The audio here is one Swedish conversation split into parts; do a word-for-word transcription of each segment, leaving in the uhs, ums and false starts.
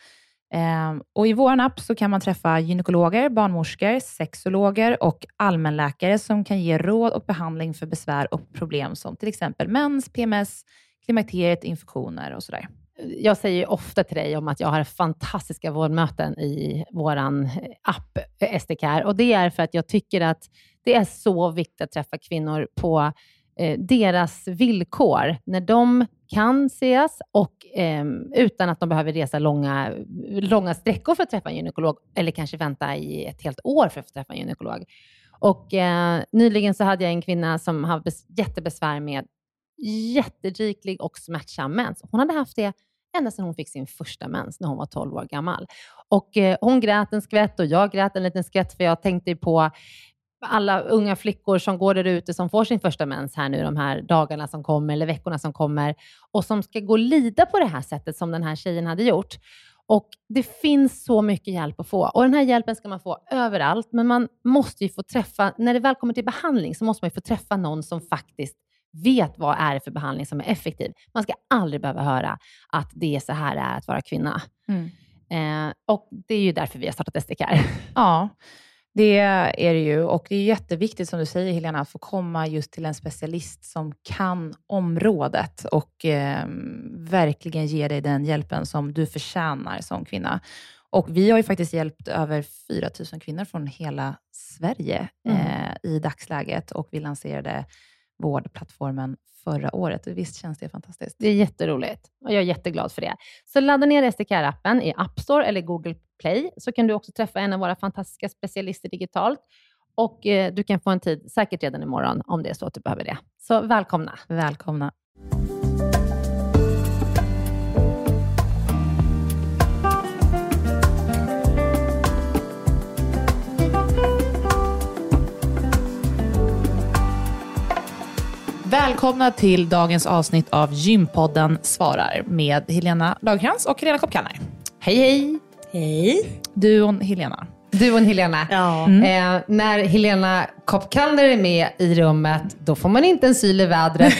Och i vår app så kan man träffa gynekologer, barnmorskor, sexologer och allmänläkare som kan ge råd och behandling för besvär och problem som till exempel mens, P M S, klimakteriet, infektioner och sådär. Jag säger ofta till dig om att jag har fantastiska vårdmöten i våran app EstCare och det är för att jag tycker att det är så viktigt att träffa kvinnor på deras villkor när de kan ses och eh, utan att de behöver resa långa, långa sträckor för att träffa en gynekolog eller kanske vänta i ett helt år för att träffa en gynekolog. Och eh, nyligen så hade jag en kvinna som hade jättebesvär med jätteriklig och smärtsam mens. Hon hade haft det ända sedan hon fick sin första mens när hon var tolv år gammal. Och eh, hon grät en skvätt och jag grät en liten skvätt för jag tänkte på alla unga flickor som går där ute som får sin första mens här nu de här dagarna som kommer eller veckorna som kommer och som ska gå och lida på det här sättet som den här tjejen hade gjort. Och det finns så mycket hjälp att få och den här hjälpen ska man få överallt, men man måste ju få träffa, när det väl kommer till behandling så måste man ju få träffa någon som faktiskt vet vad är det för behandling som är effektiv. Man ska aldrig behöva höra att det är så här det är att vara kvinna. Mm. Eh, och det är ju därför vi har startat EstCare. Ja. Det är det ju och det är jätteviktigt som du säger Helena att få komma just till en specialist som kan området och eh, verkligen ge dig den hjälpen som du förtjänar som kvinna. Och vi har ju faktiskt hjälpt över fyra tusen kvinnor från hela Sverige eh, mm. i dagsläget och vi lanserade vårdplattformen förra året och visst känns det fantastiskt. Det är jätteroligt och jag är jätteglad för det. Så ladda ner EstCare-appen i App Store eller Google Play så kan du också träffa en av våra fantastiska specialister digitalt och eh, du kan få en tid säkert redan imorgon om det är så att du behöver det. Så välkomna! Välkomna! Välkomna till dagens avsnitt av Gynpodden svarar med Helena Lagerkans och Rena Koppkanner. Hej hej! Hej! Du och Helena. Du och Helena. Ja. Mm. Eh, när Helena Kopp Kallner är med i rummet, då får man inte en syl i vädret.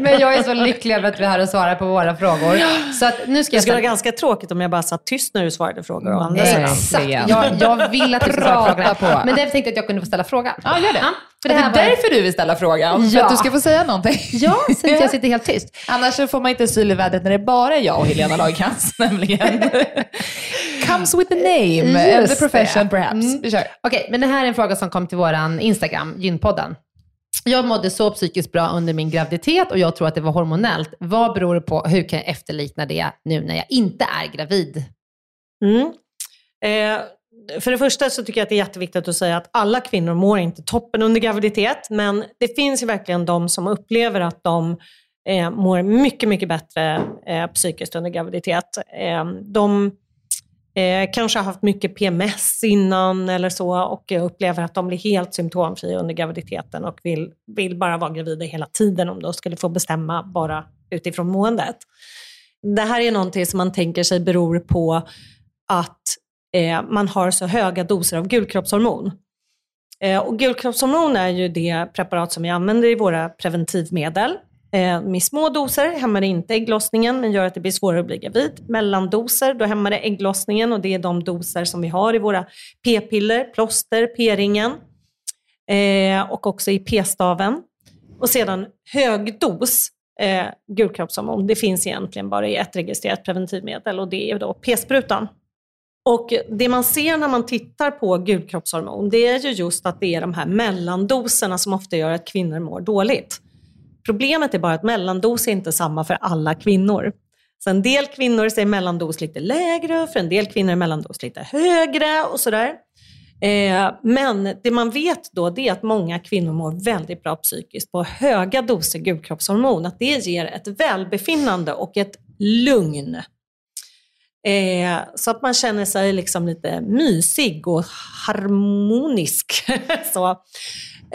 Men jag är så lycklig över att vi har att svara på våra frågor. Så att nu ska jag det skulle vara ganska tråkigt om jag bara satt tyst när du svarade frågor. Mm. Andra exakt. Jag, jag vill att du svarar på. Men därför tänkte jag att jag kunde få ställa frågan. Ja, gör det. Ja, för det, det är var... därför du vill ställa frågan. Ja. För att du ska få säga någonting. Ja, så att jag sitter helt tyst. Annars så får man inte syl i vädret när det är bara jag och Helena Lagerkans, nämligen. Comes with the name. Just the profession, det. Perhaps. Mm. Okej, okay, men det här är en fråga som kom till våran Instagram, Gynpodden. Jag mådde så psykiskt bra under min graviditet och jag tror att det var hormonellt. Vad beror det på? Hur kan jag efterlikna det nu när jag inte är gravid? Mm. Eh, för det första så tycker jag att det är jätteviktigt att säga att alla kvinnor mår inte toppen under graviditet. Men det finns ju verkligen de som upplever att de eh, mår mycket, mycket bättre eh, psykiskt under graviditet. Eh, de... Eh, kanske har haft mycket P M S innan eller så och upplever att de blir helt symptomfria under graviditeten och vill, vill bara vara gravida hela tiden om de skulle få bestämma bara utifrån måendet. det här är någonting som man tänker sig beror på att eh, man har så höga doser av gulkroppshormon. Eh, och gulkroppshormon är ju det preparat som vi använder i våra preventivmedel. Eh, med små doser hämmar det inte ägglossningen, men gör att det blir svårare att bli gravid. Mellandoser, då hämmar det ägglossningen, och det är de doser som vi har i våra p-piller, plåster, p-ringen eh, och också i p-staven. Och sedan högdos eh, gulkroppshormon. Det finns egentligen bara i ett registrerat preventivmedel, och det är då p-sprutan. Och det man ser när man tittar på gulkroppshormon, det är ju just att det är de här mellandoserna som ofta gör att kvinnor mår dåligt. Problemet är bara att mellandos är inte samma för alla kvinnor. Så en del kvinnor ser mellandos lite lägre, för en del kvinnor är mellandos lite högre och sådär. Eh, men det man vet då, det är att många kvinnor mår väldigt bra psykiskt på höga doser gulkroppshormon. Att det ger ett välbefinnande och ett lugn. Eh, så att man känner sig liksom lite mysig och harmonisk. så.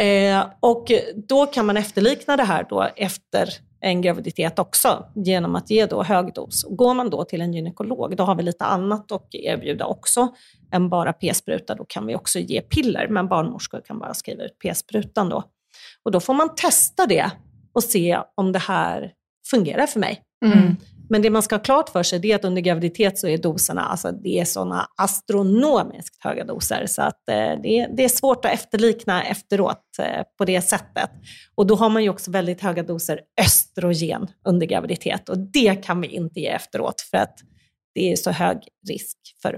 Eh, och då kan man efterlikna det här då efter en graviditet också, genom att ge då hög dos. Och går man då till en gynekolog, då har vi lite annat att erbjuda också än bara p-spruta. Då kan vi också ge piller, men barnmorskor kan bara skriva ut p-sprutan då. Och då får man testa det och se om det här fungerar för mig. Mm. Men det man ska ha klart för sig, det är att under graviditet så är doserna, alltså det är sådana astronomiskt höga doser. Så att det är, det är svårt att efterlikna efteråt på det sättet. Och då har man ju också väldigt höga doser östrogen under graviditet. Och det kan vi inte ge efteråt, för att det är så hög risk för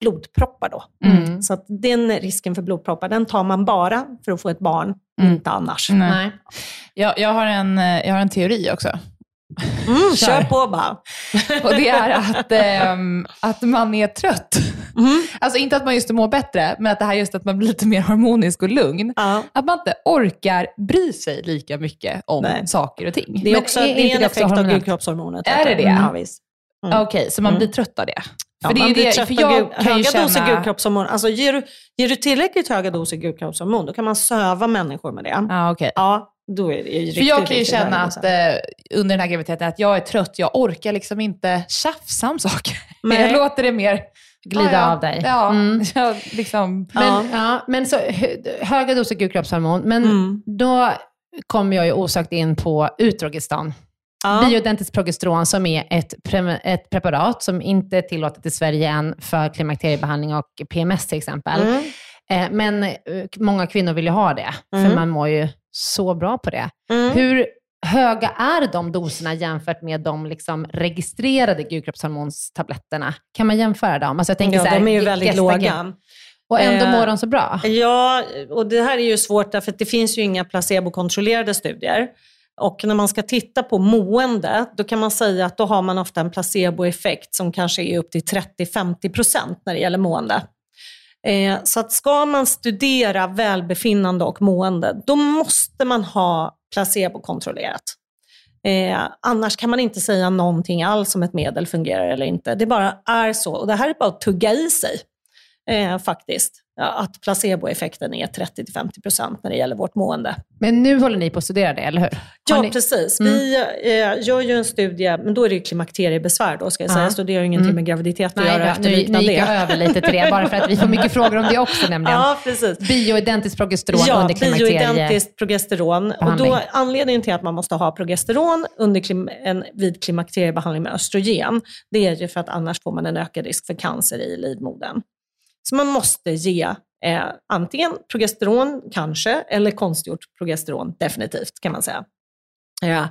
blodproppar då. Mm. Så att den risken för blodproppar, den tar man bara för att få ett barn, mm. inte annars. Nej. Jag, jag, har en, jag har en teori också. Mm, kör på bara. Och det är att, ähm, att man är trött. Mm. Alltså inte att man just mår bättre, men att det här just att man blir lite mer harmonisk och lugn. Ja. Att man inte orkar bry sig lika mycket om Nej. saker och ting. Det är, också, är det en effekt av gulkroppshormonet. Är det det? Ja, visst. Mm. Okej, okay, så man mm. blir trött av det. Ja, för det är ju det, för jag gul, kan ju höga känna... doser gulkroppshormon. Alltså ger du, ger du tillräckligt höga doser gulkroppshormon, då kan man söva människor med det. Ja, okej. Okay. Ja. Då är det ju riktigt, för jag kan ju känna att eh, under den här graviditeten att jag är trött, jag orkar liksom inte tjafsa om saker. Men jag låter det mer glida ah, ja. av dig. Ja, mm. jag, liksom. Men, ja. Ja, men så höga doser gulkroppshormon, men mm. då kommer jag ju osökt in på utrogestan. Ja. Bioidentiskt progesteron, som är ett, pre- ett preparat som inte är tillåtet i Sverige än för klimakteriebehandling och P M S till exempel. Mm. Eh, men många kvinnor vill ju ha det, mm. för man mår ju så bra på det. Mm. Hur höga är de doserna jämfört med de liksom registrerade gulkroppshormonstabletterna? Kan man jämföra dem? Alltså jag tänker ja, så här, de är ju väldigt låga. Och ändå eh, mår de så bra. Ja, och det här är ju svårt därför att det finns ju inga placebokontrollerade studier. Och när man ska titta på mående, då kan man säga att då har man ofta en placeboeffekt som kanske är upp till trettio till femtio procent när det gäller mående. Så att ska man studera välbefinnande och mående, då måste man ha placebokontrollerat. Eh, annars kan man inte säga någonting alls om ett medel fungerar eller inte. Det bara är så. Och det här är bara att tugga i sig eh, faktiskt. Ja, att placeboeffekten är trettio till femtio procent när det gäller vårt mående. Men nu håller ni på att studera det, eller hur? Ja, ni... precis. Mm. Vi eh, gör ju en studie, men då är det ju klimakteriebesvär då, ska jag säga. Jag studerar ju ingenting mm. med graviditet att göra efter liknande det. Nu gick jag över lite till det, bara för att vi får mycket frågor om det också nämligen. Ja, precis. Bioidentiskt progesteron ja, under klimakterie. Ja, bioidentiskt progesteron. Och då, anledningen till att man måste ha progesteron under klim- en, vid klimakteriebehandling med östrogen, det är ju för att annars får man en ökad risk för cancer i livmodern. Så man måste ge eh, antingen progesteron kanske, eller konstgjort progesteron definitivt kan man säga. Ja.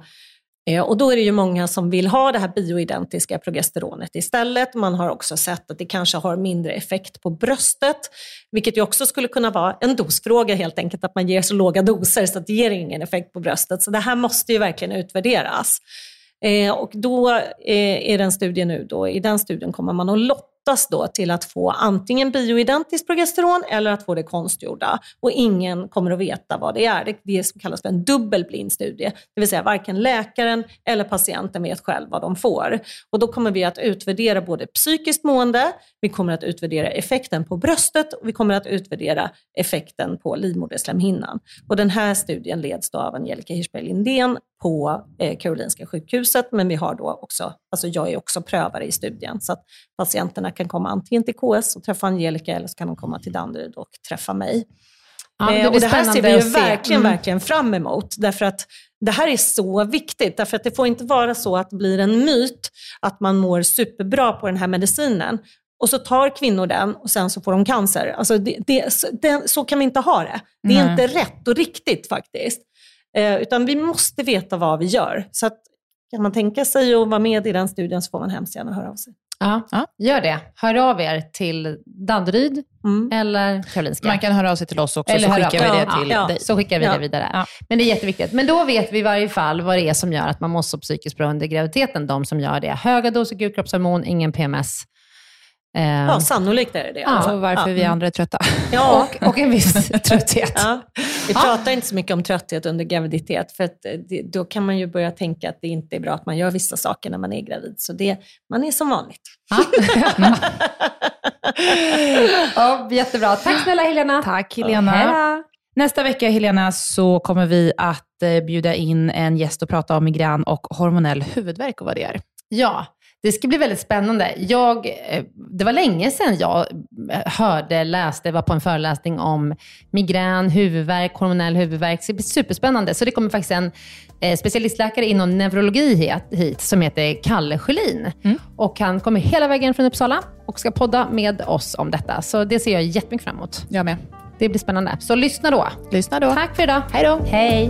Eh, och då är det ju många som vill ha det här bioidentiska progesteronet istället. Man har också sett att det kanske har mindre effekt på bröstet, vilket ju också skulle kunna vara en dosfråga helt enkelt, att man ger så låga doser så att det ger ingen effekt på bröstet. Så det här måste ju verkligen utvärderas. Eh, och då eh, är den studien nu då, i den studien kommer man att lotta då till att få antingen bioidentiskt progesteron eller att få det konstgjorda, och ingen kommer att veta vad det är. Det är det som kallas för en dubbelblindstudie, det vill säga varken läkaren eller patienten vet själv vad de får, och då kommer vi att utvärdera både psykiskt mående, vi kommer att utvärdera effekten på bröstet och vi kommer att utvärdera effekten på livmoderslemhinnan. Och den här studien leds då av Angelica Hirschberg-Lindén på Karolinska sjukhuset, men vi har då också, alltså jag är också prövare i studien, så att patienterna kan komma antingen till K S och träffa Angelica, eller så kan de komma till Danderyd och träffa mig. Ja, det, och det här ser vi ju verkligen, mm. verkligen fram emot, därför att det här är så viktigt, därför att det får inte vara så att det blir en myt att man mår superbra på den här medicinen och så tar kvinnor den och sen så får de cancer. Alltså det, det, så, det, så kan vi inte ha det. Det är mm. inte rätt och riktigt faktiskt. Eh, utan vi måste veta vad vi gör. Så att, kan man tänka sig att vara med i den studien så får man hemskt gärna höra av sig. Ja, ja, gör det. Hör av er till Danderyd mm. eller Karolinska. Man kan höra av sig till oss också, eller så skickar vi det ja, till ja, dig. Så skickar vi ja. det vidare. Ja. Men det är jätteviktigt. Men då vet vi i varje fall vad det är som gör att man måste psykiskt bra under graviditeten. De som gör det. Höga doser gudkroppshormon, ingen P M S. Ja, sannolikt är det det. Ja, och varför ja. vi andra är trötta. Ja. Och, och en viss trötthet. Ja. Vi pratar ja. inte så mycket om trötthet under graviditet. För att det, då kan man ju börja tänka att det inte är bra att man gör vissa saker när man är gravid. Så det, man är som vanligt. Ja. Mm. ja, jättebra. Tack snälla Helena. Tack Helena. Hej. Nästa vecka Helena så kommer vi att bjuda in en gäst och prata om migrän och hormonell huvudvärk och vad det är. Ja. Det ska bli väldigt spännande. Jag, det var länge sedan jag hörde, läste, var på en föreläsning om migrän, huvudvärk, hormonell huvudvärk. Det blir superspännande. Så det kommer faktiskt en specialistläkare inom neurologi hit som heter Kalle Schelin. Mm. Och han kommer hela vägen från Uppsala och ska podda med oss om detta. Så det ser jag jättemycket fram emot. Jag med. Det blir spännande. Så lyssna då. Lyssna då. Tack för idag. Hej då. Hej.